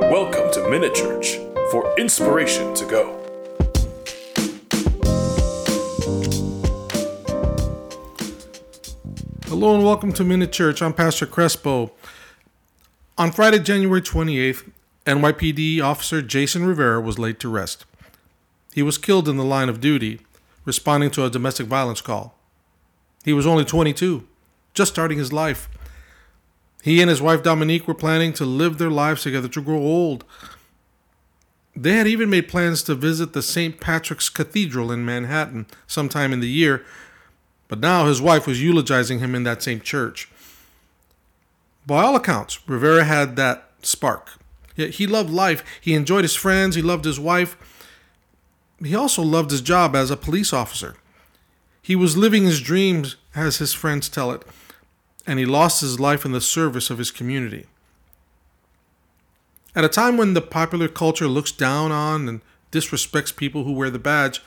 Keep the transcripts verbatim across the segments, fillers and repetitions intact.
Welcome to Minute Church, for inspiration to go. Hello and welcome to Minute Church. I'm Pastor Crespo. On Friday, January twenty-eighth, N Y P D officer Jason Rivera was laid to rest. He was killed in the line of duty, responding to a domestic violence call. He was only twenty-two, just starting his life. He and his wife Dominique were planning to live their lives together to grow old. They had even made plans to visit the Saint Patrick's Cathedral in Manhattan sometime in the year, but now his wife was eulogizing him in that same church. By all accounts, Rivera had that spark. He loved life. He enjoyed his friends. He loved his wife. He also loved his job as a police officer. He was living his dreams, as his friends tell it, and he lost his life in the service of his community. At a time when the popular culture looks down on and disrespects people who wear the badge,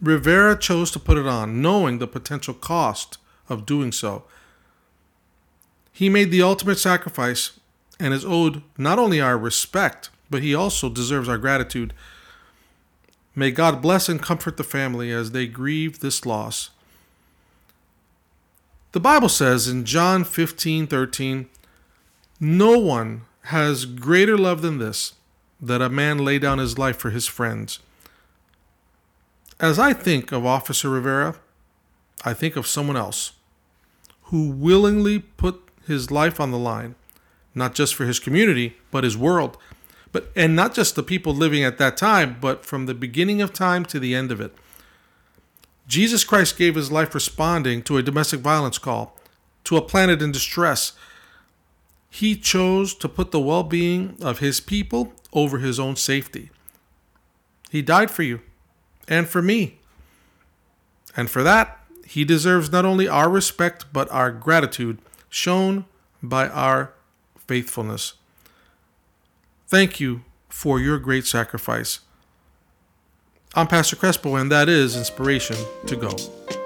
Rivera chose to put it on, knowing the potential cost of doing so. He made the ultimate sacrifice and is owed not only our respect, but he also deserves our gratitude. May God bless and comfort the family as they grieve this loss. The Bible says in John fifteen thirteen, "No one has greater love than this, that a man lay down his life for his friends." As I think of Officer Rivera, I think of someone else who willingly put his life on the line, not just for his community, but his world. But and not just the people living at that time, but from the beginning of time to the end of it. Jesus Christ gave his life responding to a domestic violence call, to a planet in distress. He chose to put the well-being of his people over his own safety. He died for you and for me. And for that, he deserves not only our respect, but our gratitude shown by our faithfulness. Thank you for your great sacrifice. I'm Pastor Crespo, and that is Inspiration to Go.